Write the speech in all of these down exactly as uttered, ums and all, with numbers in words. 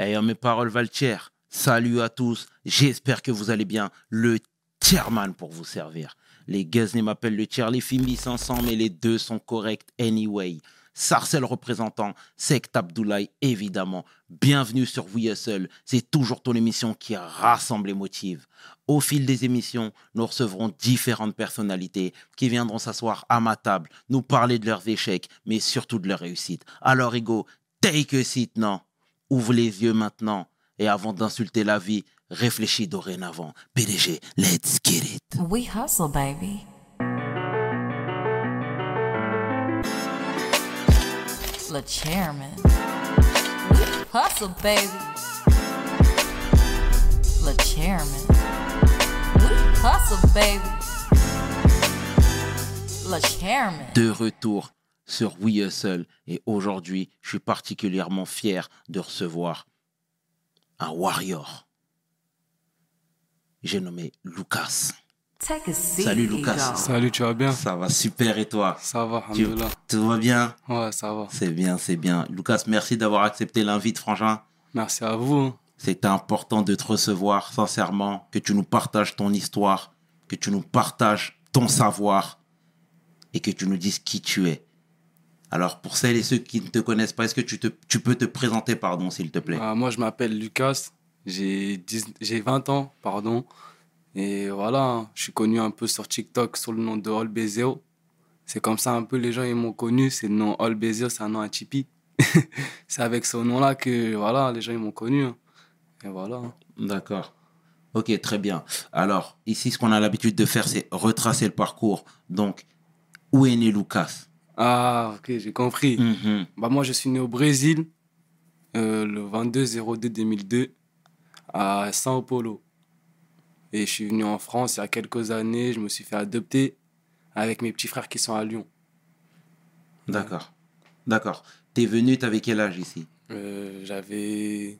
Ayant mes paroles valent cher. Salut à tous. J'espère que vous allez bien. Le chairman pour vous servir. Les Guesnay m'appellent le tiers, les filles mis ensemble, mais les deux sont corrects anyway. Sarcel représentant, Sect Abdoulaye, évidemment. Bienvenue sur W S L, c'est toujours ton émission qui rassemble et motive. Au fil des émissions, nous recevrons différentes personnalités qui viendront s'asseoir à ma table, nous parler de leurs échecs, mais surtout de leurs réussites. Alors, Hugo, take a seat, non? Ouvre les yeux maintenant et avant d'insulter la vie, réfléchis dorénavant. P D G, let's get it. We hustle, baby. Le chairman. We hustle, baby. Le chairman. We hustle, baby. Le chairman. De retour sur We Hustle et aujourd'hui, je suis particulièrement fier de recevoir un warrior. J'ai nommé Lucas. Salut Lucas. Salut, tu vas bien? Ça va super et toi? Ça va, alhamdoulilah. Tout va bien? Ouais, ça va. C'est bien, c'est bien. Lucas, merci d'avoir accepté l'invite, frangin. Merci à vous. C'est important de te recevoir, sincèrement, que tu nous partages ton histoire, que tu nous partages ton savoir et que tu nous dises qui tu es. Alors, pour celles et ceux qui ne te connaissent pas, est-ce que tu, te, tu peux te présenter, pardon, s'il te plaît? euh, Moi, je m'appelle Lucas. J'ai, dix, j'ai vingt ans, pardon, et voilà, je suis connu un peu sur TikTok sous le nom de Holbezeo. C'est comme ça un peu, les gens ils m'ont connu, c'est le nom Holbezeo, c'est un nom atypique. C'est avec ce nom-là que voilà, les gens ils m'ont connu, et voilà. D'accord, ok, très bien. Alors, ici, ce qu'on a l'habitude de faire, c'est retracer le parcours. Donc, où est né Lucas? Ah, ok, j'ai compris. Mm-hmm. Bah, moi, je suis né au Brésil, euh, le vingt-deux zéro deux deux mille deux. À São Paulo. Et je suis venu en France il y a quelques années, je me suis fait adopter avec mes petits frères qui sont à Lyon. D'accord, d'accord. T'es venu, t'avais quel âge ici? euh, J'avais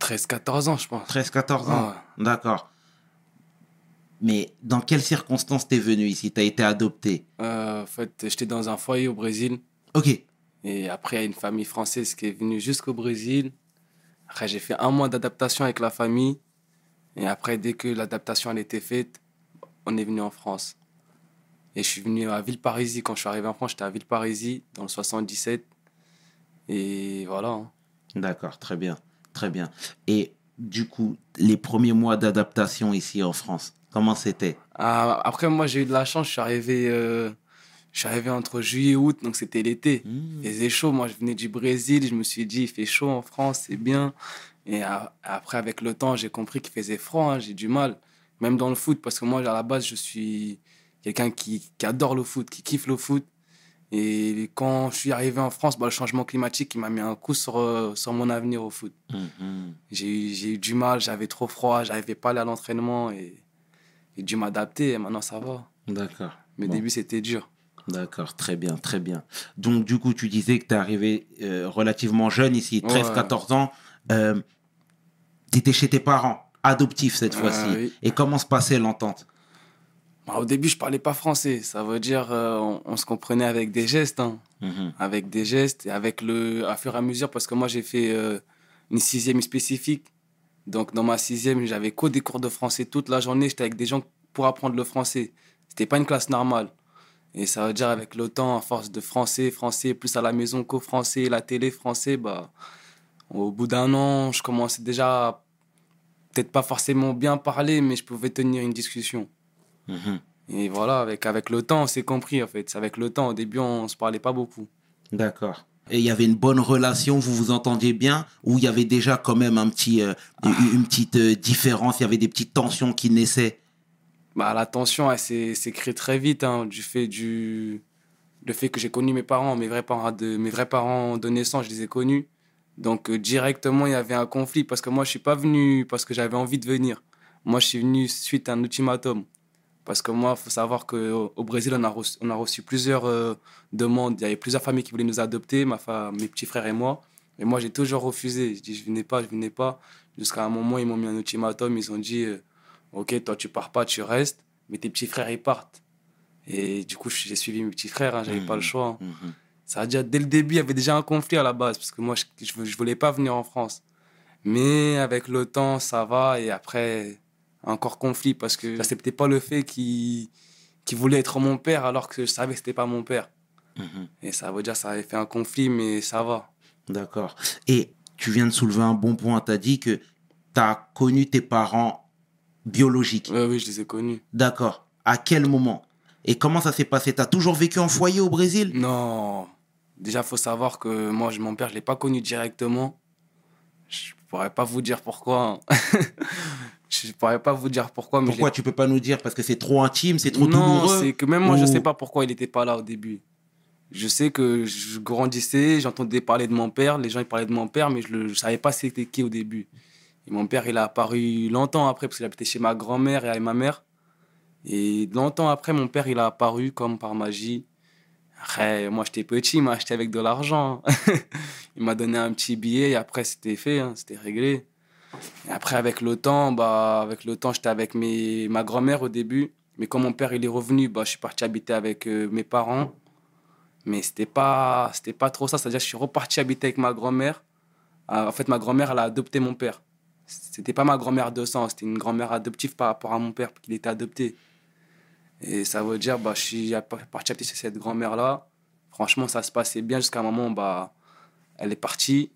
treize quatorze ans, je pense. treize quatorze ans, ouais. D'accord. Mais dans quelles circonstances t'es venu ici? T'as été adopté? euh, En fait, j'étais dans un foyer au Brésil. Ok. Et après, il y a une famille française qui est venue jusqu'au Brésil. Après, j'ai fait un mois d'adaptation avec la famille. Et après, dès que l'adaptation elle était faite, on est venu en France. Et je suis venu à Villeparisis. Quand je suis arrivé en France, j'étais à Villeparisis, dans le soixante-dix-sept. Et voilà. D'accord, très bien. Très bien. Et du coup, les premiers mois d'adaptation ici en France, comment c'était? euh, Après, moi, j'ai eu de la chance. Je suis arrivé, euh, je suis arrivé entre juillet et août, donc c'était l'été. Mmh. Il faisait chaud. Moi, je venais du Brésil. Je me suis dit, il fait chaud en France, c'est bien. Et à, après, avec le temps, j'ai compris qu'il faisait froid, hein, j'ai du mal. Même dans le foot, parce que moi, à la base, je suis quelqu'un qui, qui adore le foot, qui kiffe le foot. Et quand je suis arrivé en France, bah, le changement climatique, il m'a mis un coup sur, sur mon avenir au foot. Mmh. J'ai, j'ai eu du mal, j'avais trop froid, j'arrivais pas à aller à l'entraînement. Et j'ai dû m'adapter, et maintenant, ça va. D'accord. Mes bon. débuts, c'était dur. D'accord, très bien, très bien. Donc, du coup, tu disais que tu es arrivé euh, relativement jeune ici, treize quatorze ouais. ans. Euh, tu étais chez tes parents, adoptifs cette euh, fois-ci. Oui. Et comment se passait l'entente? Bah, au début, je ne parlais pas français. Ça veut dire euh, on, on se comprenait avec des gestes. Hein. Mm-hmm. Avec des gestes et avec le, à fur et à mesure, parce que moi, j'ai fait euh, une sixième spécifique. Donc, dans ma sixième, j'avais que des cours de français toute la journée. J'étais avec des gens pour apprendre le français. Ce n'était pas une classe normale. Et ça veut dire avec le temps, à force de français, français, plus à la maison qu'au français, la télé, français, bah, au bout d'un an, je commençais déjà à peut-être pas forcément bien parler, mais je pouvais tenir une discussion. Mmh. Et voilà, avec, avec le temps, on s'est compris en fait. C'est avec le temps, au début, on ne se parlait pas beaucoup. D'accord. Et il y avait une bonne relation, vous vous entendiez bien, ou il y avait déjà quand même un petit, euh, ah. une petite euh, différence, il y avait des petites tensions qui naissaient? Bah, la tension, elle s'est, s'est créée très vite, hein, du fait du le fait que j'ai connu mes parents, mes vrais parents de mes vrais parents de naissance, je les ai connus. Donc euh, directement, il y avait un conflit parce que moi, je suis pas venu parce que j'avais envie de venir. Moi, je suis venu suite à un ultimatum parce que moi, faut savoir que au, au Brésil, on a reçu, on a reçu plusieurs euh, demandes. Il y avait plusieurs familles qui voulaient nous adopter, ma femme, mes petits frères et moi. Et moi, j'ai toujours refusé. Je dis, je venais pas, je venais pas. Jusqu'à un moment, ils m'ont mis un ultimatum. Ils ont dit. Euh, Ok, toi, tu pars pas, tu restes, mais tes petits frères, ils partent. Et du coup, j'ai suivi mes petits frères, hein, j'avais mmh, pas le choix. Hein. Mmh. Ça a déjà, dès le début, il y avait déjà un conflit à la base, parce que moi, je ne voulais pas venir en France. Mais avec le temps, ça va, et après, encore conflit, parce que je n'acceptais pas le fait qu'il, qu'il voulait être mon père, alors que je savais que ce n'était pas mon père. Mmh. Et ça veut dire que ça avait fait un conflit, mais ça va. D'accord. Et tu viens de soulever un bon point, tu as dit que tu as connu tes parents biologiques. Oui, oui, je les ai connus. D'accord. À quel moment ? Et comment ça s'est passé ? Tu as toujours vécu en foyer au Brésil ? Non. Déjà, il faut savoir que moi, je, mon père, je ne l'ai pas connu directement. Je ne pourrais pas vous dire pourquoi. Je ne pourrais pas vous dire pourquoi. Mais pourquoi tu ne peux pas nous dire ? Parce que c'est trop intime, c'est trop non, douloureux ? Non, c'est que même moi, ou... je ne sais pas pourquoi il n'était pas là au début. Je sais que je grandissais, j'entendais parler de mon père, les gens ils parlaient de mon père, mais je ne savais pas c'était qui au début. Et mon père, il a apparu longtemps après, parce qu'il habitait chez ma grand-mère et avec ma mère. Et longtemps après, mon père, il a apparu comme par magie. Après, moi, j'étais petit, il m'a acheté avec de l'argent. Il m'a donné un petit billet et après, c'était fait, hein, c'était réglé. Et après, avec le temps, bah, avec le temps, j'étais avec mes, ma grand-mère au début. Mais quand mon père il est revenu, bah, je suis parti habiter avec euh, mes parents. Mais c'était pas, c'était pas trop ça. C'est-à-dire que je suis reparti habiter avec ma grand-mère. Euh, en fait, ma grand-mère, elle a adopté mon père. C'était pas ma grand-mère de sang, c'était une grand-mère adoptive par rapport à mon père, qu'il était adopté. Et ça veut dire, bah, je suis parti habiter chez cette grand-mère-là. Franchement, ça se passait bien jusqu'à un moment, bah, elle est partie.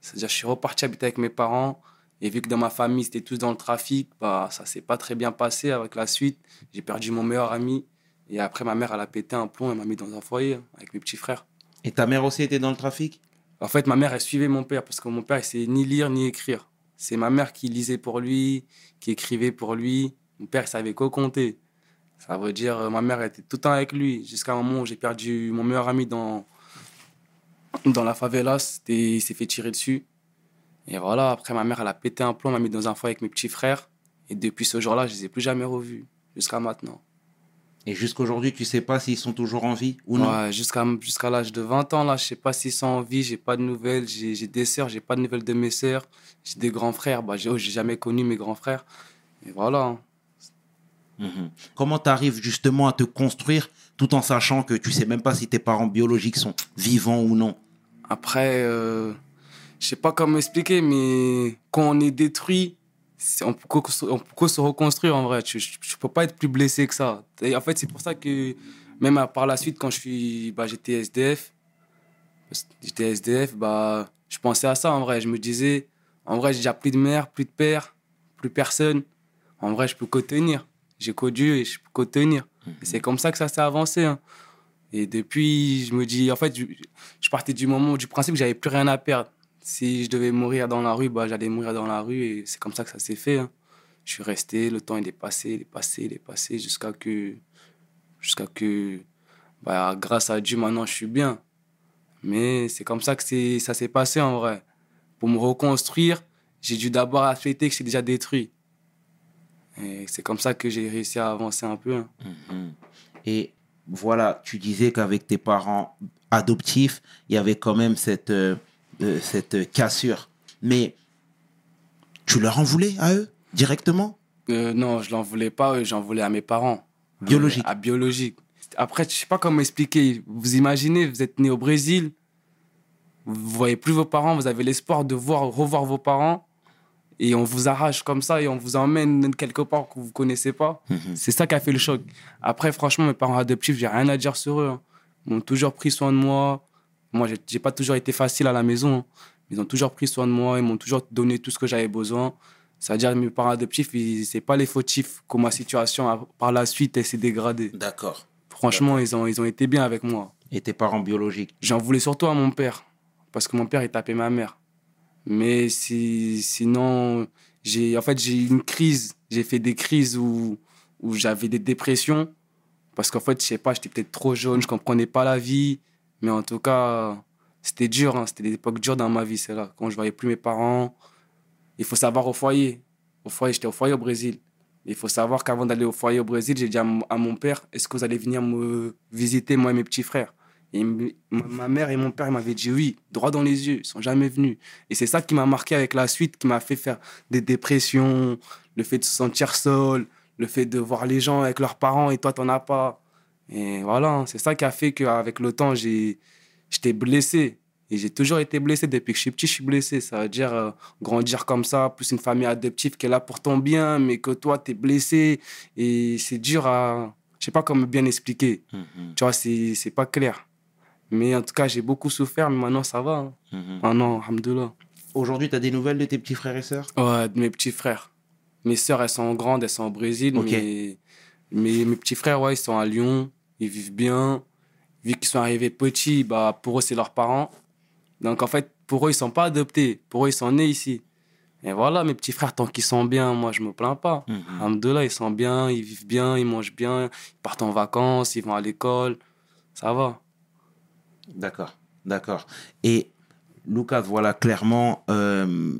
C'est-à-dire, je suis reparti habiter avec mes parents. Et vu que dans ma famille, c'était tous dans le trafic, bah, ça s'est pas très bien passé avec la suite. J'ai perdu mon meilleur ami. Et après, ma mère, elle a pété un plomb, elle m'a mis dans un foyer avec mes petits frères. Et ta mère aussi était dans le trafic ? En fait, ma mère, elle suivait mon père parce que mon père, il ne sait ni lire ni écrire. C'est ma mère qui lisait pour lui, qui écrivait pour lui. Mon père, il ne savait qu'au compter. Ça veut dire, ma mère était tout le temps avec lui jusqu'à un moment où j'ai perdu mon meilleur ami dans, dans la favela. C'était, il s'est fait tirer dessus. Et voilà, après, ma mère, elle a pété un plomb, elle m'a mis dans un foyer avec mes petits frères. Et depuis ce jour-là, je ne les ai plus jamais revus jusqu'à maintenant. Et jusqu'aujourd'hui, tu ne sais pas s'ils sont toujours en vie ou non ? Ouais, jusqu'à, jusqu'à l'âge de vingt ans, là, je ne sais pas s'ils sont en vie, je n'ai pas de nouvelles. J'ai, j'ai des sœurs, je n'ai pas de nouvelles de mes sœurs. J'ai des grands frères, bah, je n'ai jamais connu mes grands frères. Et voilà. Mmh. Comment tu arrives justement à te construire tout en sachant que tu ne sais même pas si tes parents biologiques sont vivants ou non ? Après, euh, je ne sais pas comment expliquer, mais quand on est détruit, on peut se reconstruire en vrai. Je ne peux pas être plus blessé que ça. Et en fait, c'est pour ça que même à, par la suite, quand je suis, bah, j'étais S D F, j'étais S D F, bah, je pensais à ça en vrai. Je me disais, en vrai, j'ai déjà plus de mère, plus de père, plus personne. En vrai, je peux que tenir. J'ai qu'au Dieu et je peux que tenir. Mm-hmm. Et c'est comme ça que ça s'est avancé. Hein. Et depuis, je me dis, en fait, je, je partais du moment, du principe que je n'avais plus rien à perdre. Si je devais mourir dans la rue, bah, j'allais mourir dans la rue et c'est comme ça que ça s'est fait. Hein. Je suis resté, le temps il est passé, il est passé, il est passé, jusqu'à que, jusqu'à que bah, grâce à Dieu, maintenant, je suis bien. Mais c'est comme ça que c'est, ça s'est passé en vrai. Pour me reconstruire, j'ai dû d'abord accepter que j'étais déjà détruit. Et c'est comme ça que j'ai réussi à avancer un peu. Hein. Mm-hmm. Et voilà, tu disais qu'avec tes parents adoptifs, il y avait quand même cette... Euh... Euh, cette cassure. Mais tu leur en voulais à eux directement ? euh, Non, je ne leur voulais pas à eux, j'en voulais à mes parents. Biologique. À, à biologique. Après, je ne sais pas comment expliquer. Vous imaginez, vous êtes né au Brésil, vous ne voyez plus vos parents, vous avez l'espoir de voir, revoir vos parents et on vous arrache comme ça et on vous emmène quelque part que vous ne connaissez pas. Mmh. C'est ça qui a fait le choc. Après, franchement, mes parents adoptifs, je n'ai rien à dire sur eux. Hein. Ils m'ont toujours pris soin de moi. Moi, je n'ai pas toujours été facile à la maison. Hein. Ils ont toujours pris soin de moi. Ils m'ont toujours donné tout ce que j'avais besoin. C'est-à-dire mes parents adoptifs, ce n'est pas les fautifs que ma situation, a, par la suite, elle s'est dégradée. D'accord. Franchement, D'accord. Ils, ont, ils ont été bien avec moi. Et tes parents biologiques ? J'en voulais surtout à mon père, parce que mon père, il tapait ma mère. Mais si, sinon, j'ai, en fait, j'ai eu une crise. J'ai fait des crises où, où j'avais des dépressions, parce qu'en fait, je ne sais pas, j'étais peut-être trop jeune, je ne comprenais pas la vie. Mais en tout cas, c'était dur. Hein. C'était des époques dures dans ma vie, celle-là. Quand je ne voyais plus mes parents, il faut savoir au foyer. Au foyer, j'étais au foyer au Brésil. Il faut savoir qu'avant d'aller au foyer au Brésil, j'ai dit à, m- à mon père, est-ce que vous allez venir me visiter, moi et mes petits frères ? Et m- ma mère et mon père ils m'avaient dit oui, droit dans les yeux. Ils ne sont jamais venus. Et c'est ça qui m'a marqué avec la suite, qui m'a fait faire des dépressions, le fait de se sentir seul, le fait de voir les gens avec leurs parents et toi, tu n'en as pas. Et voilà, c'est ça qui a fait qu'avec le temps, j'ai, j'étais blessé. Et j'ai toujours été blessé. Depuis que je suis petit, je suis blessé. Ça veut dire euh, grandir comme ça, plus une famille adoptive qui est là pour ton bien, mais que toi, t'es blessé. Et c'est dur à... Je ne sais pas comment bien expliquer. Mm-hmm. Tu vois, c'est, c'est pas clair. Mais en tout cas, j'ai beaucoup souffert, mais maintenant, ça va. Hein. Mm-hmm. Maintenant, alhamdoulilah. Aujourd'hui, tu as des nouvelles de tes petits frères et sœurs? Ouais, de mes petits frères. Mes sœurs, elles sont grandes, elles sont au Brésil. Okay. Mais, mais mes petits frères, ouais, ils sont à Lyon. Ils vivent bien. Vu qu'ils sont arrivés petits, bah, pour eux, c'est leurs parents. Donc, en fait, pour eux, ils ne sont pas adoptés. Pour eux, ils sont nés ici. Et voilà, mes petits frères, tant qu'ils sont bien, moi, je ne me plains pas. Mm-hmm. Alhamdoulilah, ils sont bien, ils vivent bien, ils mangent bien, ils partent en vacances, ils vont à l'école. Ça va. D'accord, d'accord. Et Lucas, voilà, clairement, euh,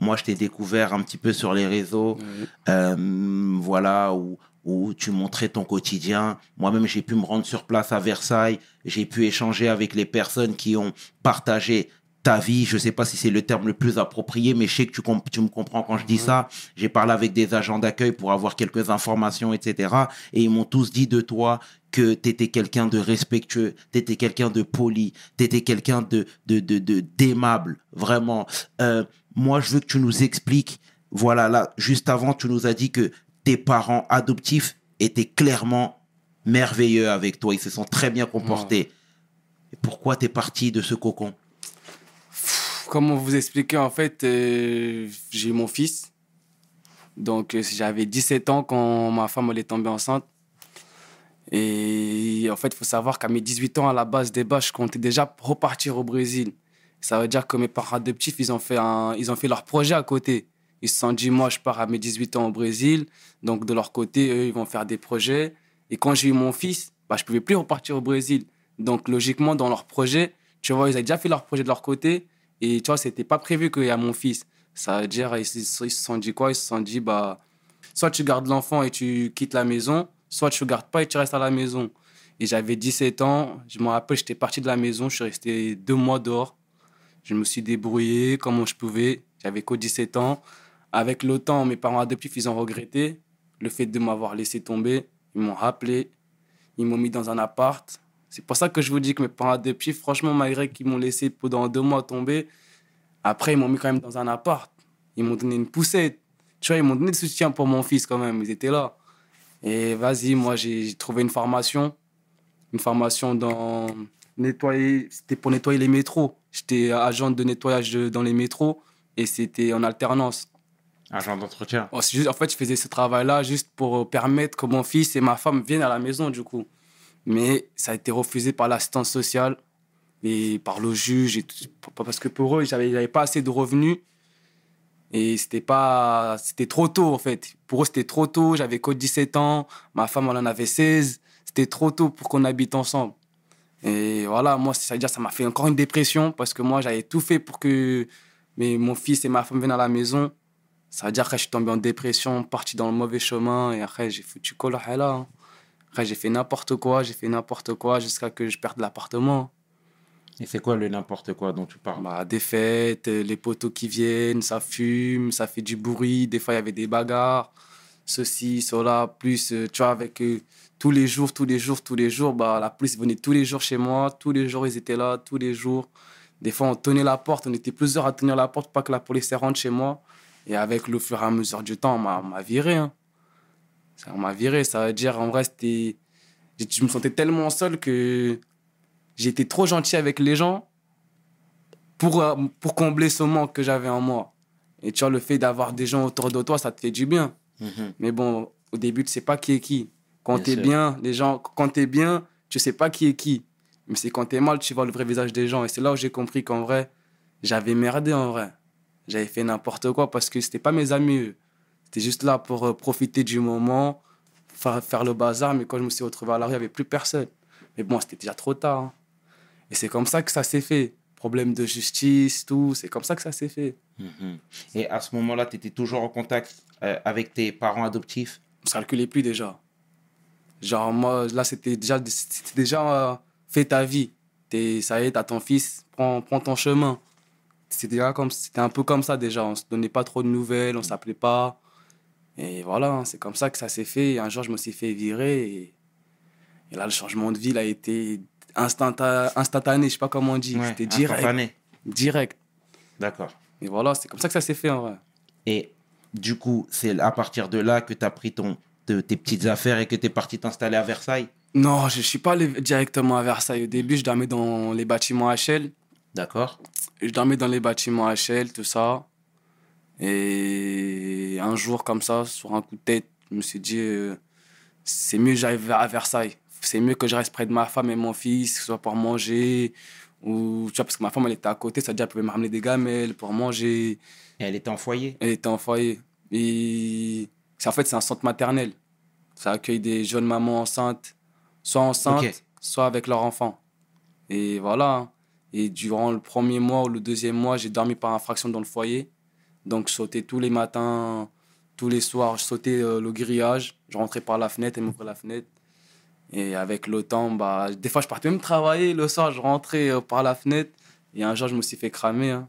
moi, je t'ai découvert un petit peu sur les réseaux, mmh. euh, voilà, où, où tu montrais ton quotidien. Moi-même, j'ai pu me rendre sur place à Versailles. J'ai pu échanger avec les personnes qui ont partagé ta vie. Je ne sais pas si c'est le terme le plus approprié, mais je sais que tu, comp- tu me comprends quand je dis mmh. ça. J'ai parlé avec des agents d'accueil pour avoir quelques informations, et cetera. Et ils m'ont tous dit de toi que tu étais quelqu'un de respectueux, tu étais quelqu'un de poli, tu étais quelqu'un de, de, de, de, d'aimable, vraiment. Euh, moi, je veux que tu nous expliques, voilà, là, juste avant, tu nous as dit que tes parents adoptifs étaient clairement merveilleux avec toi, ils se sont très bien comportés. Wow. Et pourquoi tu es parti de ce cocon? Comment vous expliquer, en fait, euh, j'ai eu mon fils, donc euh, j'avais dix-sept ans quand ma femme elle est tombée enceinte. Et en fait, il faut savoir qu'à mes dix-huit ans, à la base des bas, je comptais déjà repartir au Brésil. Ça veut dire que mes parents adoptifs, ils ont fait, un, ils ont fait leur projet à côté. Ils se sont dit, moi, je pars à mes dix-huit ans au Brésil. Donc, de leur côté, eux, ils vont faire des projets. Et quand j'ai eu mon fils, bah, je ne pouvais plus repartir au Brésil. Donc, logiquement, dans leur projet, tu vois, ils avaient déjà fait leur projet de leur côté. Et tu vois, ce n'était pas prévu qu'il y a mon fils. Ça veut dire, ils, ils se sont dit quoi? Ils se sont dit, bah, soit tu gardes l'enfant et tu quittes la maison, soit tu ne gardes pas et tu restes à la maison. Et j'avais dix-sept ans, je me rappelle, j'étais parti de la maison, je suis resté deux mois dehors. Je me suis débrouillé comment je pouvais, j'avais qu'aux dix-sept ans. Avec le temps, mes parents adoptifs, ils ont regretté le fait de m'avoir laissé tomber. Ils m'ont rappelé, ils m'ont mis dans un appart. C'est pour ça que je vous dis que mes parents adoptifs, franchement, malgré qu'ils m'ont laissé pendant deux mois tomber, après, ils m'ont mis quand même dans un appart. Ils m'ont donné une poussette. Tu vois, ils m'ont donné le soutien pour mon fils quand même, ils étaient là. Et vas-y, moi, j'ai trouvé une formation. Une formation dans... nettoyer, c'était pour nettoyer les métros. J'étais agent de nettoyage dans les métros et c'était en alternance. Agent d'entretien. En fait, je faisais ce travail-là juste pour permettre que mon fils et ma femme viennent à la maison, du coup. Mais ça a été refusé par l'assistance sociale et par le juge. Et tout, parce que pour eux, j'avais, j'avais pas assez de revenus. Et c'était pas... C'était trop tôt, en fait. Pour eux, c'était trop tôt. J'avais que dix-sept ans. Ma femme, elle en avait seize. C'était trop tôt pour qu'on habite ensemble. Et voilà, moi, c'est-à-dire, ça m'a fait encore une dépression parce que moi, j'avais tout fait pour que mais mon fils et ma femme viennent à la maison. Ça veut dire que je suis tombé en dépression, parti dans le mauvais chemin. Et après, j'ai foutu kola là. Après, j'ai fait n'importe quoi. J'ai fait n'importe quoi jusqu'à que je perde l'appartement. Et c'est quoi le n'importe quoi dont tu parles? Bah, des fêtes, les poteaux qui viennent, ça fume, ça fait du bruit. Des fois, il y avait des bagarres, ceci, cela, plus, tu vois, avec euh, tous les jours, tous les jours, tous les jours. Bah, la police venait tous les jours chez moi, tous les jours, ils étaient là, tous les jours. Des fois, on tenait la porte, on était plusieurs à tenir la porte, pas que la police rentre chez moi. Et avec le fur et à mesure du temps, on m'a, on m'a viré. Hein. Ça, on m'a viré, ça veut dire, en vrai, c'était... Je me sentais tellement seul que... J'étais trop gentil avec les gens pour, pour combler ce manque que j'avais en moi. Et tu vois, le fait d'avoir des gens autour de toi, ça te fait du bien. Mm-hmm. Mais bon, au début, tu ne sais pas qui est qui. Quand bien t'es sûr. Bien, les gens, quand t'es bien, tu ne sais pas qui est qui. Mais c'est quand t'es mal, tu vois le vrai visage des gens. Et c'est là où j'ai compris qu'en vrai, j'avais merdé en vrai. J'avais fait n'importe quoi parce que ce n'était pas mes amis, eux. C'était juste là pour profiter du moment, faire le bazar. Mais quand je me suis retrouvé à la rue, il n'y avait plus personne. Mais bon, c'était déjà trop tard. Hein. Et c'est comme ça que ça s'est fait. Problème de justice, tout. C'est comme ça que ça s'est fait. Mmh. Et à ce moment-là, tu étais toujours en contact euh, avec tes parents adoptifs? On ne calculait plus déjà. Genre, moi, là, c'était déjà, c'était déjà euh, fait ta vie. T'es, ça y est, t'as ton fils, prends, prends ton chemin. C'était, déjà comme, c'était un peu comme ça déjà. On ne se donnait pas trop de nouvelles, on ne s'appelait pas. Et voilà, c'est comme ça que ça s'est fait. Et un jour, je me suis fait virer. Et, et là, le changement de vie, il a été instanta... instantané, je sais pas comment on dit. Ouais, c'était direct. Instantané. Direct. D'accord. Et voilà, c'est comme ça que ça s'est fait en vrai. Et du coup, c'est à partir de là que tu as pris ton, te, tes petites affaires et que tu es parti t'installer à Versailles? Non, je ne suis pas allé directement à Versailles. Au début, je dormais dans les bâtiments H L. D'accord. Je dormais dans les bâtiments H L, tout ça. Et un jour, comme ça, sur un coup de tête, je me suis dit, euh, c'est mieux que j'arrive à Versailles. C'est mieux que je reste près de ma femme et mon fils, que ce soit pour manger. Ou, tu vois, parce que ma femme, elle était à côté, ça veut dire qu'elle pouvait me ramener des gamelles pour manger. Et elle était en foyer? Elle était en foyer. Et ça, en fait, c'est un centre maternel. Ça accueille des jeunes mamans enceintes, soit enceintes, okay, soit avec leurs enfants. Et voilà. Et durant le premier mois ou le deuxième mois, j'ai dormi par infraction dans le foyer. Donc, je sautais tous les matins, tous les soirs, je sautais euh, le grillage. Je rentrais par la fenêtre, elle m'ouvrait la fenêtre. Et avec le temps, bah, des fois, je partais même travailler. Le soir, je rentrais euh, par la fenêtre. Et un jour, je me suis fait cramer hein,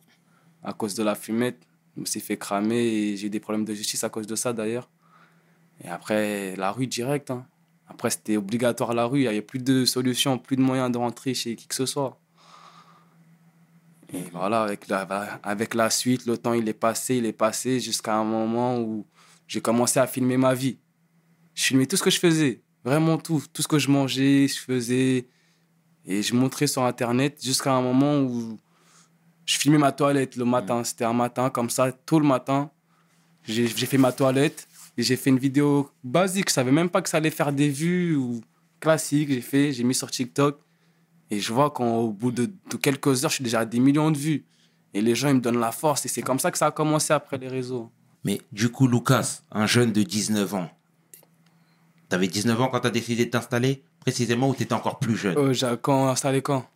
à cause de la fumette. Je me suis fait cramer et j'ai eu des problèmes de justice à cause de ça, d'ailleurs. Et après, la rue directe. Hein. Après, c'était obligatoire la rue. Il n'y avait plus de solution, plus de moyens de rentrer chez qui que ce soit. Et voilà, avec la, avec la suite, le temps, il est passé, il est passé jusqu'à un moment où j'ai commencé à filmer ma vie. Je filmais tout ce que je faisais, vraiment tout. Tout ce que je mangeais, je faisais. Et je montrais sur Internet jusqu'à un moment où je filmais ma toilette le matin. C'était un matin comme ça, tôt le matin. J'ai, j'ai fait ma toilette et j'ai fait une vidéo basique. Je ne savais même pas que ça allait faire des vues ou classique. J'ai fait, j'ai mis sur TikTok. Et je vois qu'au bout de, de quelques heures, je suis déjà à des millions de vues. Et les gens, ils me donnent la force. Et c'est comme ça que ça a commencé après les réseaux. Mais du coup, Lucas, un jeune de dix-neuf ans, tu avais dix-neuf ans quand tu as décidé de t'installer précisément, ou tu étais encore plus jeune? euh, J'ai quand, installé quand?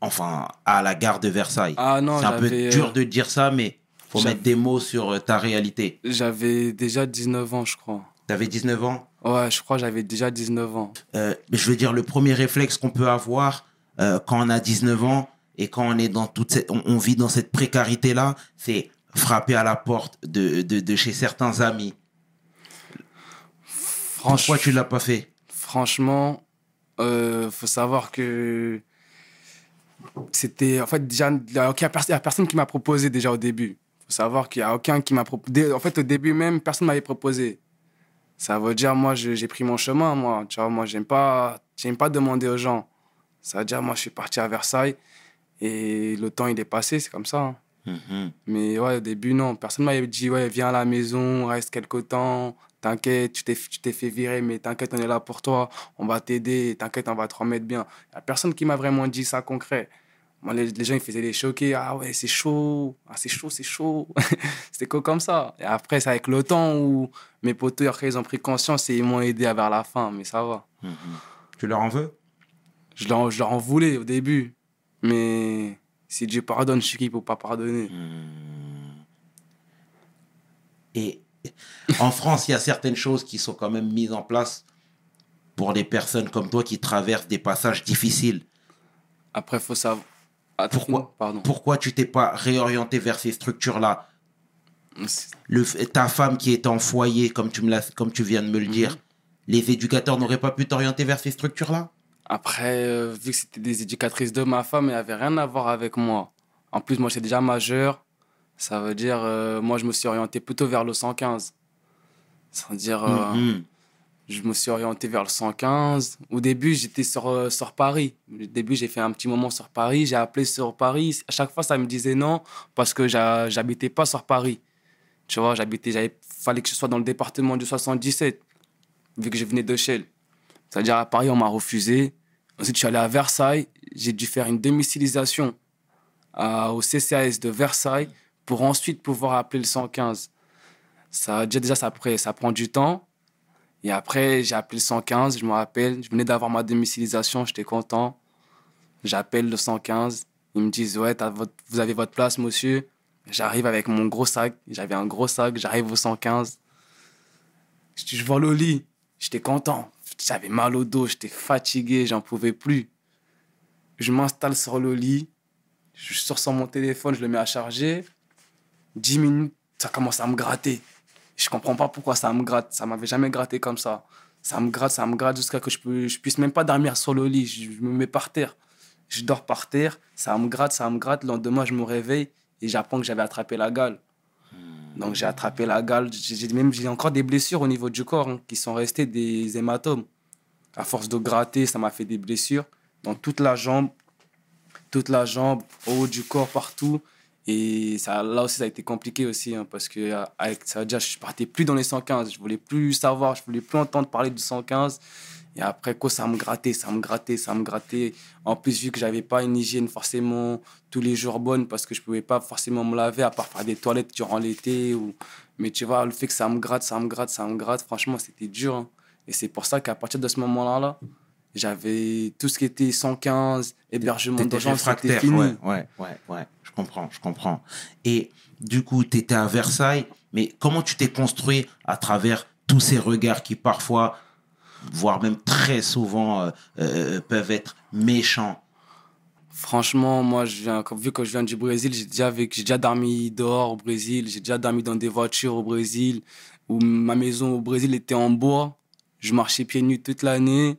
Enfin, à la gare de Versailles. Ah non, c'est un peu dur de dire ça, mais il faut j'avais... mettre des mots sur ta réalité. J'avais déjà dix-neuf ans, je crois. Tu avais dix-neuf ans? Ouais, je crois que j'avais déjà dix-neuf ans. Euh, je veux dire, le premier réflexe qu'on peut avoir... Euh, quand on a dix-neuf ans et quand on est dans toute cette, on, on vit dans cette précarité-là, c'est frapper à la porte de, de, de chez certains amis. Franch... Pourquoi tu ne l'as pas fait? Franchement, il euh, faut savoir que c'était... En fait, déjà, il n'y a, a personne qui m'a proposé déjà au début. Il faut savoir qu'il n'y a aucun qui m'a proposé. En fait, au début même, personne ne m'avait proposé. Ça veut dire, moi, je, j'ai pris mon chemin, moi. Tu vois, moi, je n'aime pas, j'aime pas demander aux gens. Ça veut dire, moi, je suis parti à Versailles et le temps, il est passé, c'est comme ça. Hein. Mm-hmm. Mais ouais, au début, non. Personne ne m'avait dit, ouais, viens à la maison, reste quelque temps, t'inquiète, tu t'es, tu t'es fait virer, mais t'inquiète, on est là pour toi, on va t'aider, t'inquiète, on va te remettre bien. Il n'y a personne qui m'a vraiment dit ça concret. Moi, les, les gens, ils faisaient les choquer. Ah ouais, c'est chaud, ah, c'est chaud, c'est chaud. C'était cool comme ça. Et après, c'est avec le temps où mes potos, après, ils ont pris conscience et ils m'ont aidé vers la fin, mais ça va. Mm-hmm. Tu leur en veux? Je leur, je leur en voulais au début. Mais si Dieu pardonne, je suis qui pour ne pas pardonner. Et en France, il y a certaines choses qui sont quand même mises en place pour des personnes comme toi qui traversent des passages difficiles. Après, il faut savoir... Attends, pourquoi, pardon. Pourquoi tu ne t'es pas réorienté vers ces structures-là? Le, ta femme qui est en foyer, comme tu, me l'as, comme tu viens de me le dire, mm-hmm. Les éducateurs n'auraient pas pu t'orienter vers ces structures-là? Après, euh, vu que c'était des éducatrices de ma femme, elles n'avaient rien à voir avec moi. En plus, moi, j'étais déjà majeur. Ça veut dire, euh, moi, je me suis orienté plutôt vers le cent quinze. Ça veut dire, euh, mm-hmm. je me suis orienté vers le cent quinze. Au début, j'étais sur, euh, sur Paris. Au début, j'ai fait un petit moment sur Paris. J'ai appelé sur Paris. À chaque fois, ça me disait non parce que j'a, j'habitais pas sur Paris. Tu vois, j'habitais, j'avais, fallait que je sois dans le département du soixante-dix-sept, vu que je venais de Chelles. Ça veut dire, à Paris, on m'a refusé. Ensuite, je suis allé à Versailles. J'ai dû faire une domiciliation à, au C C A S de Versailles pour ensuite pouvoir appeler le cent quinze. Ça, déjà, ça, ça prend du temps. Et après, j'ai appelé le cent quinze, je me rappelle. Je venais d'avoir ma domiciliation, j'étais content. J'appelle le cent quinze. Ils me disent, ouais, votre, vous avez votre place, monsieur. J'arrive avec mon gros sac. J'avais un gros sac, j'arrive au cent quinze. Je, je vois le lit, j'étais content. J'avais mal au dos, j'étais fatigué, j'en pouvais plus. Je m'installe sur le lit, je sors sur mon téléphone, je le mets à charger. Dix minutes, ça commence à me gratter. Je ne comprends pas pourquoi ça me gratte. Ça ne m'avait jamais gratté comme ça. Ça me gratte, ça me gratte jusqu'à ce que je, peux, je puisse même pas dormir sur le lit. Je, je me mets par terre. je dors par terre, ça me gratte, ça me gratte. Le lendemain, je me réveille et j'apprends que j'avais attrapé la gale. Donc, j'ai attrapé la gale. J'ai encore des blessures au niveau du corps hein, qui sont restées des hématomes. À force de gratter, ça m'a fait des blessures dans toute la jambe, toute la jambe, au haut du corps, partout. Et ça, là aussi, ça a été compliqué aussi hein, parce que avec, ça veut dire, je ne partais plus dans les cent quinze. Je ne voulais plus savoir, je ne voulais plus entendre parler du cent quinze. Et après, quoi, ça me grattait, ça me grattait, ça me grattait. En plus, vu que je n'avais pas une hygiène forcément tous les jours bonne, parce que je ne pouvais pas forcément me laver, à part faire des toilettes durant l'été. Ou... Mais tu vois, le fait que ça me gratte, ça me gratte, ça me gratte, franchement, c'était dur. Hein. Et c'est pour ça qu'à partir de ce moment-là, là, j'avais tout ce qui était cent quinze, hébergement d'urgence, c'était fini. Ouais, ouais, ouais, ouais, je comprends, je comprends. Et du coup, tu étais à Versailles, mais comment tu t'es construit à travers tous ces regards qui parfois... voire même très souvent, euh, euh, peuvent être méchants? Franchement, moi, je viens, vu que je viens du Brésil, j'ai déjà, déjà dormi dehors au Brésil, j'ai déjà dormi dans des voitures au Brésil, où ma maison au Brésil était en bois, je marchais pieds nus toute l'année.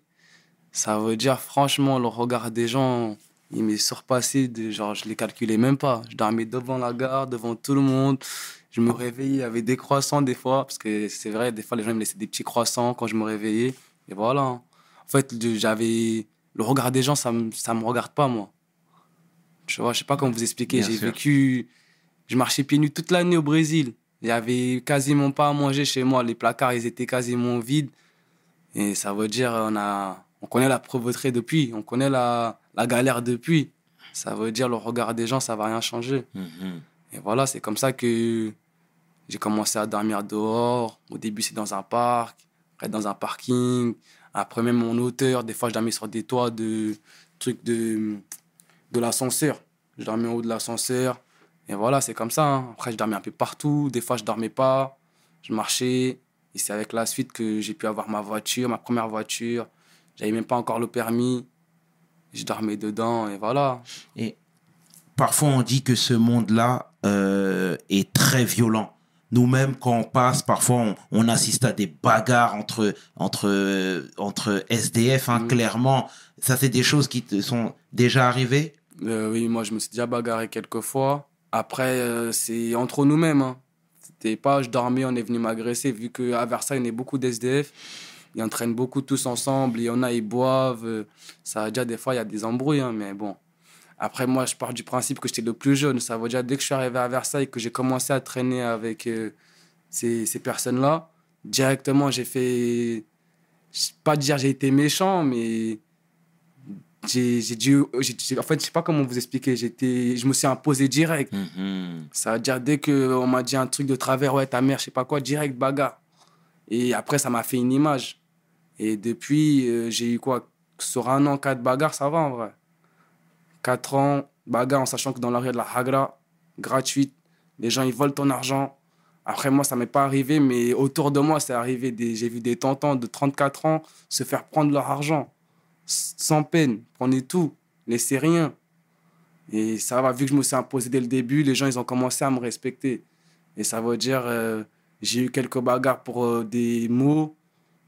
Ça veut dire, franchement, le regard des gens, il m'est surpassé, de, genre, je ne les calculais même pas. Je dormais devant la gare, devant tout le monde. Je me réveillais avec des croissants des fois, parce que c'est vrai, des fois, les gens me laissaient des petits croissants quand je me réveillais. Et voilà. En fait, j'avais... le regard des gens, ça me, ça me regarde pas, moi. Tu vois, je sais pas comment vous expliquer. J'ai vécu... Je marchais pieds nus toute l'année au Brésil. Il y avait quasiment pas à manger chez moi. Les placards, ils étaient quasiment vides. Et ça veut dire, on a... on connaît la pauvreté depuis. On connaît la, la galère depuis. Ça veut dire, le regard des gens, ça va rien changer. Mm-hmm. Et voilà, c'est comme ça que j'ai commencé à dormir dehors. Au début, c'est dans un parc. Dans un parking, après même en hauteur, des fois je dormais sur des toits de trucs de, de l'ascenseur. Je dormais en haut de l'ascenseur, et voilà, c'est comme ça. Hein. Après, je dormais un peu partout, des fois je dormais pas, je marchais, et c'est avec la suite que j'ai pu avoir ma voiture, ma première voiture. J'avais même pas encore le permis, je dormais dedans, et voilà. Et parfois on dit que ce monde-là euh, est très violent. Nous-mêmes, quand on passe, parfois, on, on assiste à des bagarres entre, entre, entre S D F, hein, mmh. clairement. Ça, c'est des choses qui te sont déjà arrivées? euh, Oui, moi, je me suis déjà bagarré quelques fois. Après, euh, c'est entre nous-mêmes. Hein. C'était pas, je dormais, on est venu m'agresser. Vu qu'à Versailles, il y a beaucoup d'S D F, ils entraînent beaucoup tous ensemble. Il y en a, ils boivent. Ça veut dire, des fois, il y a des embrouilles, hein, mais bon. Après, moi, je pars du principe que j'étais le plus jeune. Ça veut dire, dès que je suis arrivé à Versailles, que j'ai commencé à traîner avec euh, ces, ces personnes-là, directement, j'ai fait... Pas dire j'ai été méchant, mais... J'ai, j'ai dû... J'ai, en fait, je sais pas comment vous expliquer. J'étais, je me suis imposé direct. Mm-hmm. Ça veut dire, dès qu'on m'a dit un truc de travers, ouais, ta mère, je sais pas quoi, direct, bagarre. Et après, ça m'a fait une image. Et depuis, euh, j'ai eu quoi? Sur un an, quatre bagarres, ça va, en vrai. Quatre ans, bagarre, en sachant que dans la rue, il y a de la hagra, gratuite. Les gens, ils volent ton argent. Après, moi, ça ne m'est pas arrivé, mais autour de moi, c'est arrivé. Des... J'ai vu des tontons de trente-quatre ans se faire prendre leur argent. Sans peine, prenez tout, laissez rien. Et ça va, vu que je me suis imposé dès le début, les gens, ils ont commencé à me respecter. Et ça veut dire, euh, j'ai eu quelques bagarres pour euh, des mots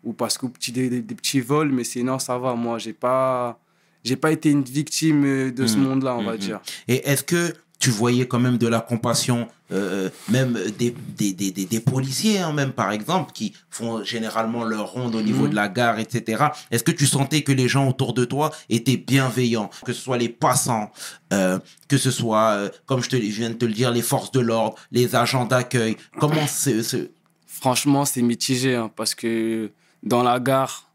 ou parce que des, des, des petits vols, mais sinon, ça va, moi, j'ai pas... J'ai pas été une victime de ce mmh, monde-là, on mmh, va dire. Et est-ce que tu voyais quand même de la compassion, euh, même des, des, des, des, des policiers, hein, même par exemple, qui font généralement leur ronde au niveau mmh. de la gare, et cetera. Est-ce que tu sentais que les gens autour de toi étaient bienveillants, que ce soit les passants, euh, que ce soit, euh, comme je, te, je viens de te le dire, les forces de l'ordre, les agents d'accueil? Comment c'est, c'est... Franchement, c'est mitigé, hein, parce que dans la gare,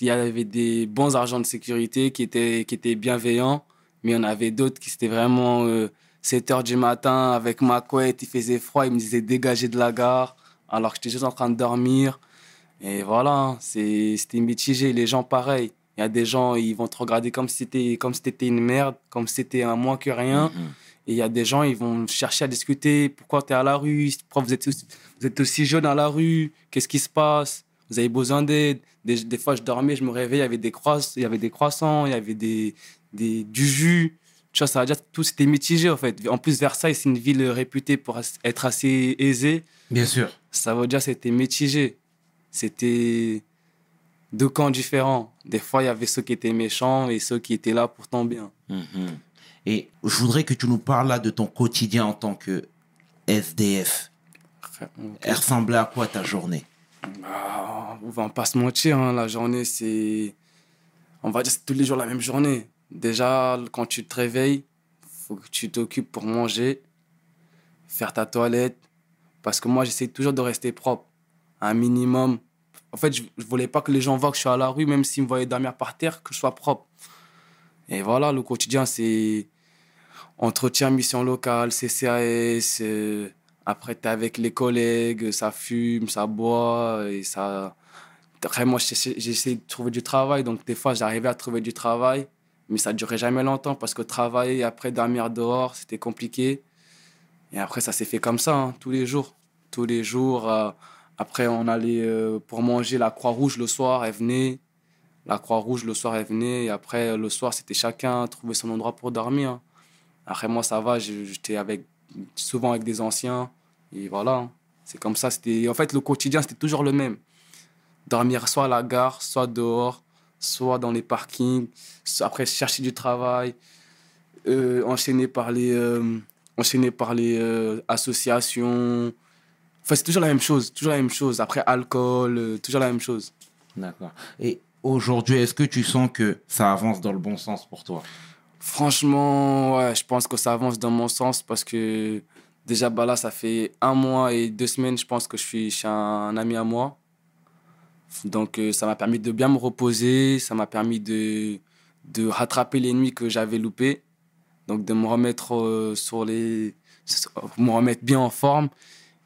il y avait des bons agents de sécurité qui étaient, qui étaient bienveillants, mais il y en avait d'autres qui étaient vraiment euh, sept heures du matin avec ma couette, il faisait froid, ils me disaient dégager de la gare alors que j'étais juste en train de dormir. Et voilà, c'est, c'était mitigé. Les gens, pareil. Il y a des gens, ils vont te regarder comme si t'étais, comme si t'étais une merde, comme si t'étais un moins que rien. Mm-hmm. Et il y a des gens, ils vont chercher à discuter. Pourquoi t'es à la rue? Pourquoi vous êtes, vous êtes aussi jeune à la rue? Qu'est-ce qui se passe? Vous avez besoin d'aide. Des, des fois, je dormais, je me réveillais, il y avait des, croiss- il y avait des croissants, il y avait des, des, du jus. Tu vois, ça veut dire que tout c'était mitigé, en fait. En plus, Versailles, c'est une ville réputée pour être assez aisée. Bien sûr. Ça veut dire que c'était mitigé. C'était... deux camps différents. Des fois, il y avait ceux qui étaient méchants et ceux qui étaient là pour ton bien. Mmh. Et je voudrais que tu nous parles là de ton quotidien en tant que S D F. Okay. Elle ressemblait à quoi ta journée? Bah, on va pas se mentir, hein, la journée, c'est... On va dire que c'est tous les jours la même journée. Déjà, quand tu te réveilles, il faut que tu t'occupes pour manger, faire ta toilette. Parce que moi, j'essaie toujours de rester propre, un minimum. En fait, je ne voulais pas que les gens voient que je suis à la rue, même s'ils me voyaient dormir par terre, que je sois propre. Et voilà, le quotidien, c'est entretien, mission locale, C C A S. Euh... Après, tu es avec les collègues, ça fume, ça boit. Et ça... Après, moi, j'essayais de trouver du travail. Donc, des fois, j'arrivais à trouver du travail, mais ça ne durait jamais longtemps parce que travailler et après dormir dehors, c'était compliqué. Et après, ça s'est fait comme ça, hein, tous les jours. Tous les jours. Euh... Après, on allait euh, pour manger la Croix-Rouge le soir, elle venait. La Croix-Rouge le soir, elle venait. Et après, le soir, c'était chacun trouver son endroit pour dormir. Hein. Après, moi, ça va, j'étais avec, souvent avec des anciens. Et voilà, hein. C'est comme ça. C'était... En fait, le quotidien, c'était toujours le même. Dormir soit à la gare, soit dehors, soit dans les parkings. Après, chercher du travail. Euh, enchaîner par les, euh, enchaîner par les euh, associations. Enfin, c'est toujours la même chose, toujours la même chose. Après, alcool, euh, toujours la même chose. D'accord. Et aujourd'hui, est-ce que tu sens que ça avance dans le bon sens pour toi? Franchement, ouais, je pense que ça avance dans mon sens parce que déjà, bah là, ça fait un mois et deux semaines, je pense que je suis chez un, un ami à moi. Donc, euh, ça m'a permis de bien me reposer, ça m'a permis de, de rattraper les nuits que j'avais loupées, donc de me remettre, euh, sur les, me remettre bien en forme.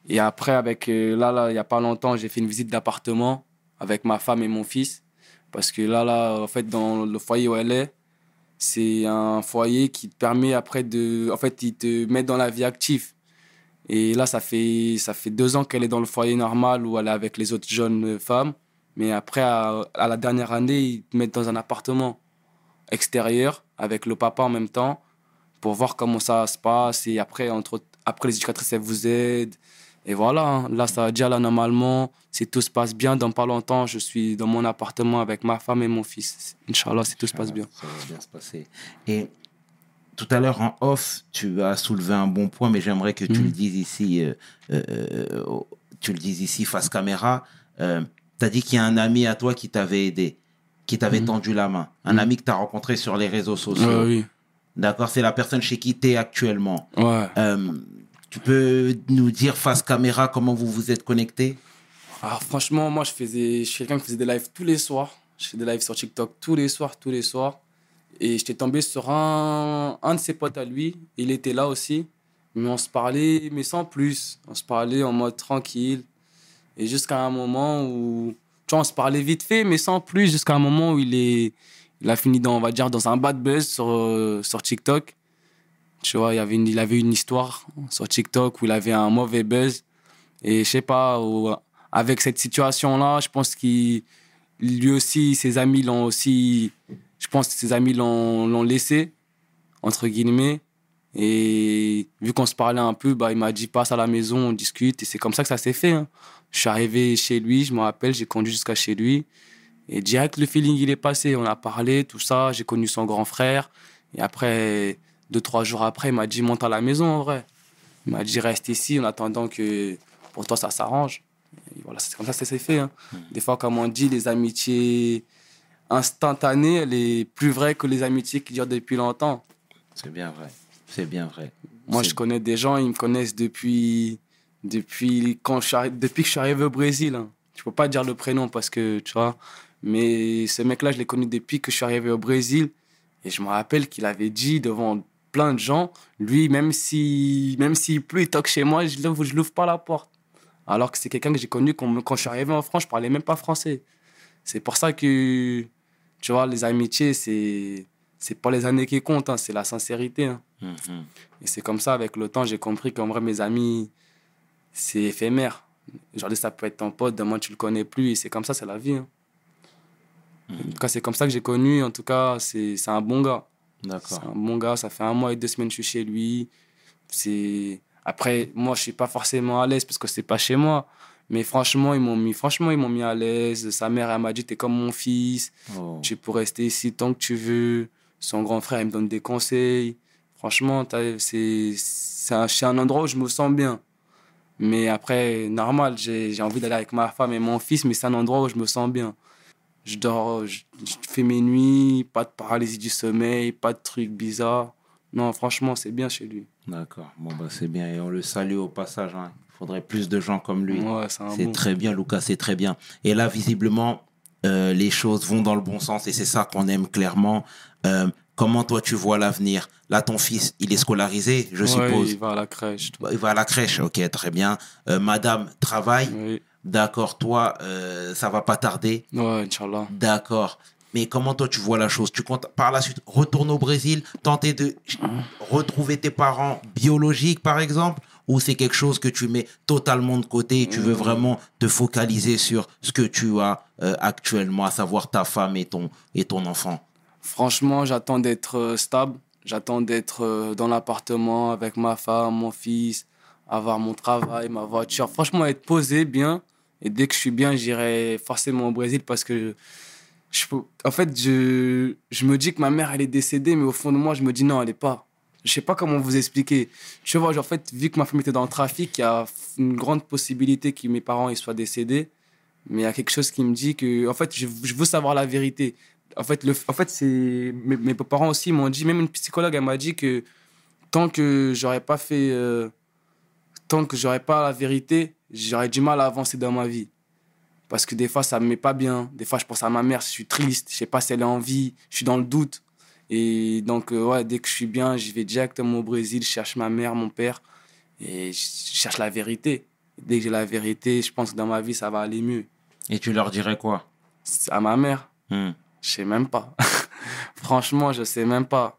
Et après, avec, là, là, il n'y a pas longtemps, j'ai fait une visite d'appartement avec ma femme et mon fils. Parce que là, là, en fait, dans le foyer où elle est, c'est un foyer qui te permet après de... En fait, ils te mettent dans la vie active. Et là, ça fait, ça fait deux ans qu'elle est dans le foyer normal où elle est avec les autres jeunes femmes. Mais après, à, à la dernière année, ils te mettent dans un appartement extérieur avec le papa en même temps pour voir comment ça se passe. Et après, entre, après les éducatrices, elles vous aident. Et voilà, là, ça va dire, là, normalement, si tout se passe bien, dans pas longtemps, je suis dans mon appartement avec ma femme et mon fils. Inch'Allah, si tout se passe bien. Ça va bien se passer. Et tout à l'heure, en off, tu as soulevé un bon point, mais j'aimerais que tu mmh. le dises ici, euh, euh, tu le dises ici face caméra. Euh, tu as dit qu'il y a un ami à toi qui t'avait aidé, qui t'avait mmh. tendu la main. Un mmh. ami que tu as rencontré sur les réseaux sociaux. Euh, oui. D'accord, c'est la personne chez qui tu es actuellement. Ouais. Euh, Tu peux nous dire face caméra comment vous vous êtes connectés? Alors franchement, moi, je, faisais, je suis quelqu'un qui faisait des lives tous les soirs. Je fais des lives sur TikTok tous les soirs, tous les soirs. Et j'étais tombé sur un, un de ses potes à lui. Il était là aussi. Mais on se parlait, mais sans plus. On se parlait en mode tranquille. Et jusqu'à un moment où... Tu vois, on se parlait vite fait, mais sans plus. Jusqu'à un moment où il, est, il a fini dans, on va dire, dans un bad buzz sur, euh, sur TikTok. Tu vois, il, y avait une, il avait une histoire sur TikTok où il avait un mauvais buzz. Et je sais pas, où, avec cette situation-là, je pense qu'il, lui aussi, ses amis l'ont aussi... Je pense que ses amis l'ont, l'ont laissé, entre guillemets. Et vu qu'on se parlait un peu, bah, il m'a dit, passe à la maison, on discute. Et c'est comme ça que ça s'est fait. Hein. Je suis arrivé chez lui, je me rappelle, j'ai conduit jusqu'à chez lui. Et direct, le feeling, il est passé. On a parlé, tout ça. J'ai connu son grand frère. Et après... Deux, trois jours après, il m'a dit « Monte à la maison, en vrai ». Il m'a dit « Reste ici en attendant que pour toi, ça s'arrange ». Voilà, c'est comme ça que c'est fait. Hein. Des fois, comme on dit, les amitiés instantanées, elles sont plus vraies que les amitiés qui durent depuis longtemps. C'est bien vrai. C'est bien vrai. Moi, c'est... je connais des gens, ils me connaissent depuis, depuis, quand je suis arrivé, depuis que je suis arrivé au Brésil. Hein. Je ne peux pas dire le prénom parce que, tu vois, mais ce mec-là, je l'ai connu depuis que je suis arrivé au Brésil. Et je me rappelle qu'il avait dit devant... plein de gens, lui, même si, même s'il pleut, il toque chez moi, je l'ouvre, je l'ouvre pas la porte. Alors que c'est quelqu'un que j'ai connu quand, quand je suis arrivé en France, je parlais même pas français. C'est pour ça que, tu vois, les amitiés, c'est, c'est pas les années qui comptent, hein, c'est la sincérité. Hein. Mm-hmm. Et c'est comme ça, avec le temps, j'ai compris qu'en vrai, mes amis, c'est éphémère. Aujourd'hui, ça peut être ton pote, demain, tu le connais plus, et c'est comme ça, c'est la vie. Hein. Mm-hmm. En tout cas, c'est comme ça que j'ai connu, en tout cas, c'est, c'est un bon gars. D'accord. C'est un bon gars, ça fait un mois et deux semaines que je suis chez lui. C'est... Après, moi, je ne suis pas forcément à l'aise parce que ce n'est pas chez moi. Mais franchement, ils m'ont mis, franchement, ils m'ont mis à l'aise. Sa mère, elle m'a dit, t'es comme mon fils. Oh. Tu peux rester ici tant que tu veux. Son grand frère, il me donne des conseils. Franchement, c'est, c'est, un, c'est un endroit où je me sens bien. Mais après, normal, j'ai, j'ai envie d'aller avec ma femme et mon fils, mais c'est un endroit où je me sens bien. Je dors, je, je fais mes nuits, pas de paralysie du sommeil, pas de trucs bizarres. Non, franchement, c'est bien chez lui. D'accord, bon, bah, c'est bien. Et on le salue au passage, hein. Il faudrait plus de gens comme lui. Ouais, c'est un c'est bon. Très bien, Lucas, c'est très bien. Et là, visiblement, euh, les choses vont dans le bon sens et c'est ça qu'on aime clairement. Euh, Comment toi tu vois l'avenir? Là, ton fils, il est scolarisé, je ouais, suppose. Il va à la crèche. Toi. Il va à la crèche, ok, très bien. Euh, madame travaille. Oui. D'accord, toi, euh, ça va pas tarder. Ouais, Inch'Allah. D'accord. Mais comment toi tu vois la chose? Tu comptes par la suite retourner au Brésil, tenter de retrouver tes parents biologiques, par exemple? Ou c'est quelque chose que tu mets totalement de côté et tu veux vraiment te focaliser sur ce que tu as euh, actuellement, à savoir ta femme et ton, et ton enfant? Franchement, j'attends d'être stable. J'attends d'être dans l'appartement avec ma femme, mon fils, avoir mon travail, ma voiture. Franchement, être posé, bien. Et dès que je suis bien, j'irai forcément au Brésil parce que... Je, en fait, je, je me dis que ma mère, elle est décédée, mais au fond de moi, je me dis non, elle n'est pas. Je ne sais pas comment vous expliquer. Tu vois, genre, en fait, vu que ma famille était dans le trafic, il y a une grande possibilité que mes parents ils soient décédés. Mais il y a quelque chose qui me dit que... En fait, je, je veux savoir la vérité. En fait, le, en fait c'est, mes, mes parents aussi m'ont dit, même une psychologue, elle m'a dit que tant que je n'aurais pas fait... Euh, tant que je n'aurais pas la vérité, j'aurais du mal à avancer dans ma vie. Parce que des fois, ça ne me met pas bien. Des fois, je pense à ma mère, je suis triste. Je ne sais pas si elle est en vie. Je suis dans le doute. Et donc, euh, ouais, dès que je suis bien, je vais directement au Brésil. Je cherche ma mère, mon père. Et je cherche la vérité. Dès que j'ai la vérité, je pense que dans ma vie, ça va aller mieux. Et tu leur dirais quoi? À ma mère? Hmm. Je ne sais même pas. Franchement, je ne sais même pas.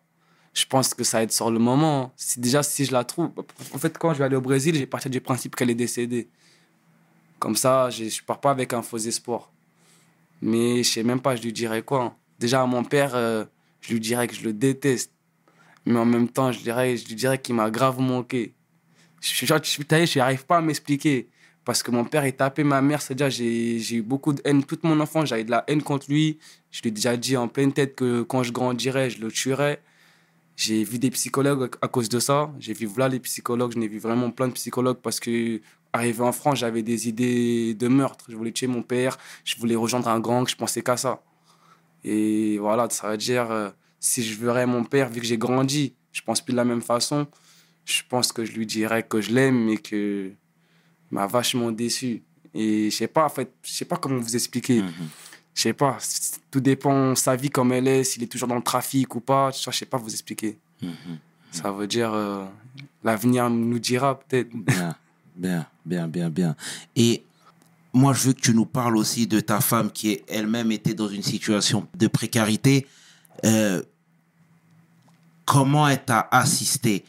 Je pense que ça va être sur le moment. Si, déjà, si je la trouve... En fait, quand je vais aller au Brésil, j'ai parti du principe qu'elle est décédée. Comme ça, je ne pars pas avec un faux espoir. Mais je ne sais même pas, je lui dirais quoi. Déjà, à mon père, euh, je lui dirais que je le déteste. Mais en même temps, je, dirais, je lui dirais qu'il m'a grave manqué. Je, genre, je, je n'arrive pas à m'expliquer. Parce que mon père, il tapait ma mère. C'est-à-dire, j'ai, j'ai eu beaucoup de haine. Toute mon enfance, j'avais de la haine contre lui. Je lui ai déjà dit en pleine tête que quand je grandirais, je le tuerais. J'ai vu des psychologues à cause de ça. J'ai vu voilà, les psychologues, j'en ai vu vraiment plein de psychologues parce que, arrivé en France, j'avais des idées de meurtre. Je voulais tuer mon père, je voulais rejoindre un gang, je pensais qu'à ça. Et voilà, ça veut dire, euh, si je verrais mon père, vu que j'ai grandi, je pense plus de la même façon, je pense que je lui dirais que je l'aime et que m'a vachement déçu. Et je sais pas, en fait, je sais pas comment vous expliquer. Mm-hmm. Je sais pas, tout dépend sa vie comme elle est, s'il est toujours dans le trafic ou pas, je sais pas vous expliquer. Mmh, mmh. Ça veut dire, euh, l'avenir nous dira peut-être. Bien, bien, bien, bien, bien. Et moi, je veux que tu nous parles aussi de ta femme qui est, elle-même était dans une situation de précarité. Euh, comment elle t'a assisté ?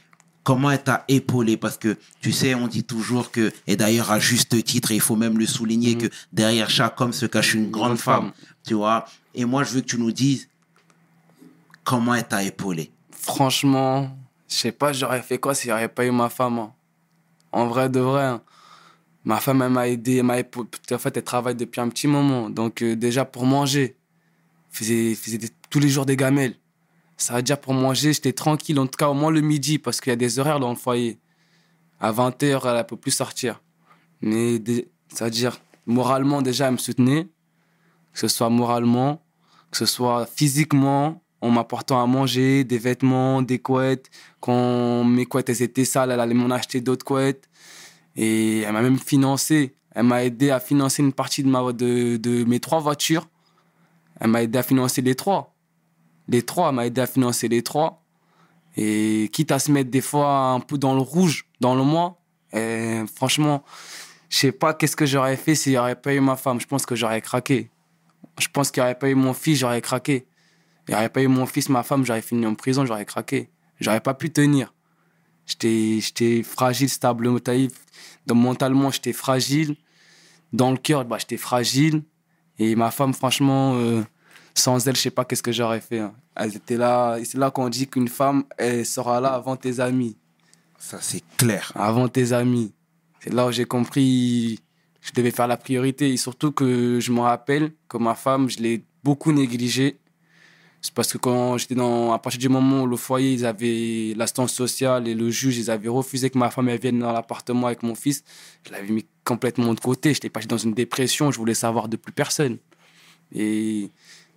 Comment elle t'a épaulé? Parce que, tu sais, on dit toujours que, et d'ailleurs à juste titre, et il faut même le souligner, mmh. que derrière chaque homme se cache une grande, grande femme, femme, tu vois. Et moi, je veux que tu nous dises comment elle t'a épaulé. Franchement, je sais pas, j'aurais fait quoi si j'aurais pas eu ma femme. Hein. En vrai, de vrai, hein. Ma femme, elle m'a aidé, elle m'a épaulé. En fait, elle travaille depuis un petit moment. Donc, euh, déjà, pour manger, je faisais, faisais des, tous les jours des gamelles. Ça veut dire pour manger, j'étais tranquille, en tout cas au moins le midi, parce qu'il y a des horaires dans le foyer. À vingt heures, elle ne peut plus sortir. Mais dé- ça veut dire, moralement déjà, elle me soutenait, que ce soit moralement, que ce soit physiquement, en m'apportant à manger, des vêtements, des couettes. Quand mes couettes elles étaient sales, elle allait m'en acheter d'autres couettes. Et elle m'a même financé. Elle m'a aidé à financer une partie de, ma, de, de mes trois voitures. Elle m'a aidé à financer les trois. Les trois, elle m'a aidé à financer les trois. Et quitte à se mettre des fois un peu dans le rouge, dans le mois, et franchement, je ne sais pas qu'est-ce que j'aurais fait s'il n'y aurait pas eu ma femme. Je pense que j'aurais craqué. Je pense qu'il n'y aurait pas eu mon fils, j'aurais craqué. Il n'y aurait pas eu mon fils, ma femme, j'aurais fini en prison, j'aurais craqué. Je n'aurais pas pu tenir. J'étais, j'étais fragile, stable, donc, mentalement, j'étais fragile. Dans le cœur, bah, j'étais fragile. Et ma femme, franchement... Euh, Sans elle, je ne sais pas qu'est-ce que j'aurais fait. Hein. Elle était là, c'est là qu'on dit qu'une femme, elle sera là avant tes amis. Ça, c'est clair. Avant tes amis. C'est là où j'ai compris je devais faire la priorité. Et surtout que je me rappelle que ma femme, je l'ai beaucoup négligée. C'est parce que quand j'étais dans, à partir du moment où le foyer, ils avaient l'assistance sociale et le juge, ils avaient refusé que ma femme elle vienne dans l'appartement avec mon fils. Je l'avais mis complètement de côté. J'étais parti dans une dépression. Je voulais savoir de plus personne. Et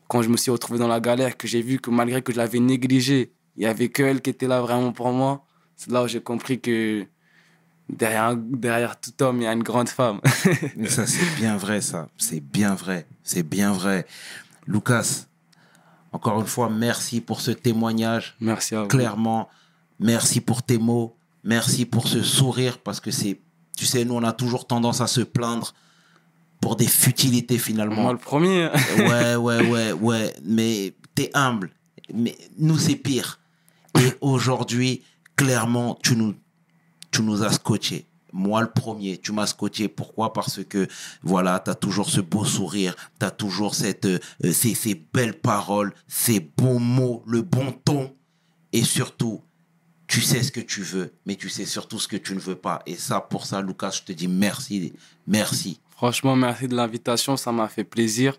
quand je me suis retrouvé dans la galère, que j'ai vu que malgré que je l'avais négligée, il n'y avait qu'elle qui était là vraiment pour moi. C'est là où j'ai compris que derrière, derrière tout homme, il y a une grande femme. Mais ça, c'est bien vrai, ça. C'est bien vrai. C'est bien vrai. Lucas, encore une fois, merci pour ce témoignage. Merci à vous. Clairement, merci pour tes mots. Merci pour ce sourire, parce que c'est... Tu sais, nous, on a toujours tendance à se plaindre pour des futilités, finalement. Moi, le premier. ouais, ouais, ouais, ouais. Mais t'es humble. Mais nous, c'est pire. Et aujourd'hui, clairement, tu nous, tu nous as scotché. Moi, le premier, tu m'as scotché. Pourquoi ? Parce que, voilà, tu as toujours ce beau sourire, tu as toujours cette, euh, ces, ces belles paroles, ces beaux mots, le bon ton. Et surtout, tu sais ce que tu veux, mais tu sais surtout ce que tu ne veux pas. Et ça, pour ça, Lucas, je te dis merci. Merci. Franchement, merci de l'invitation. Ça m'a fait plaisir.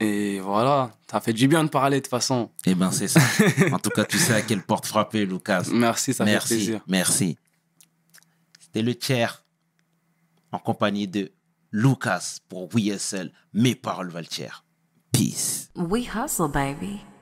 Et voilà, ça fait du bien de parler de toute façon. Eh bien, c'est ça. En tout cas, tu sais à quelle porte frapper, Lucas. Merci, ça merci, fait plaisir. Merci. C'était le tiers en compagnie de Lucas pour We Hustle, mes paroles valent cher. Peace. We hustle, baby.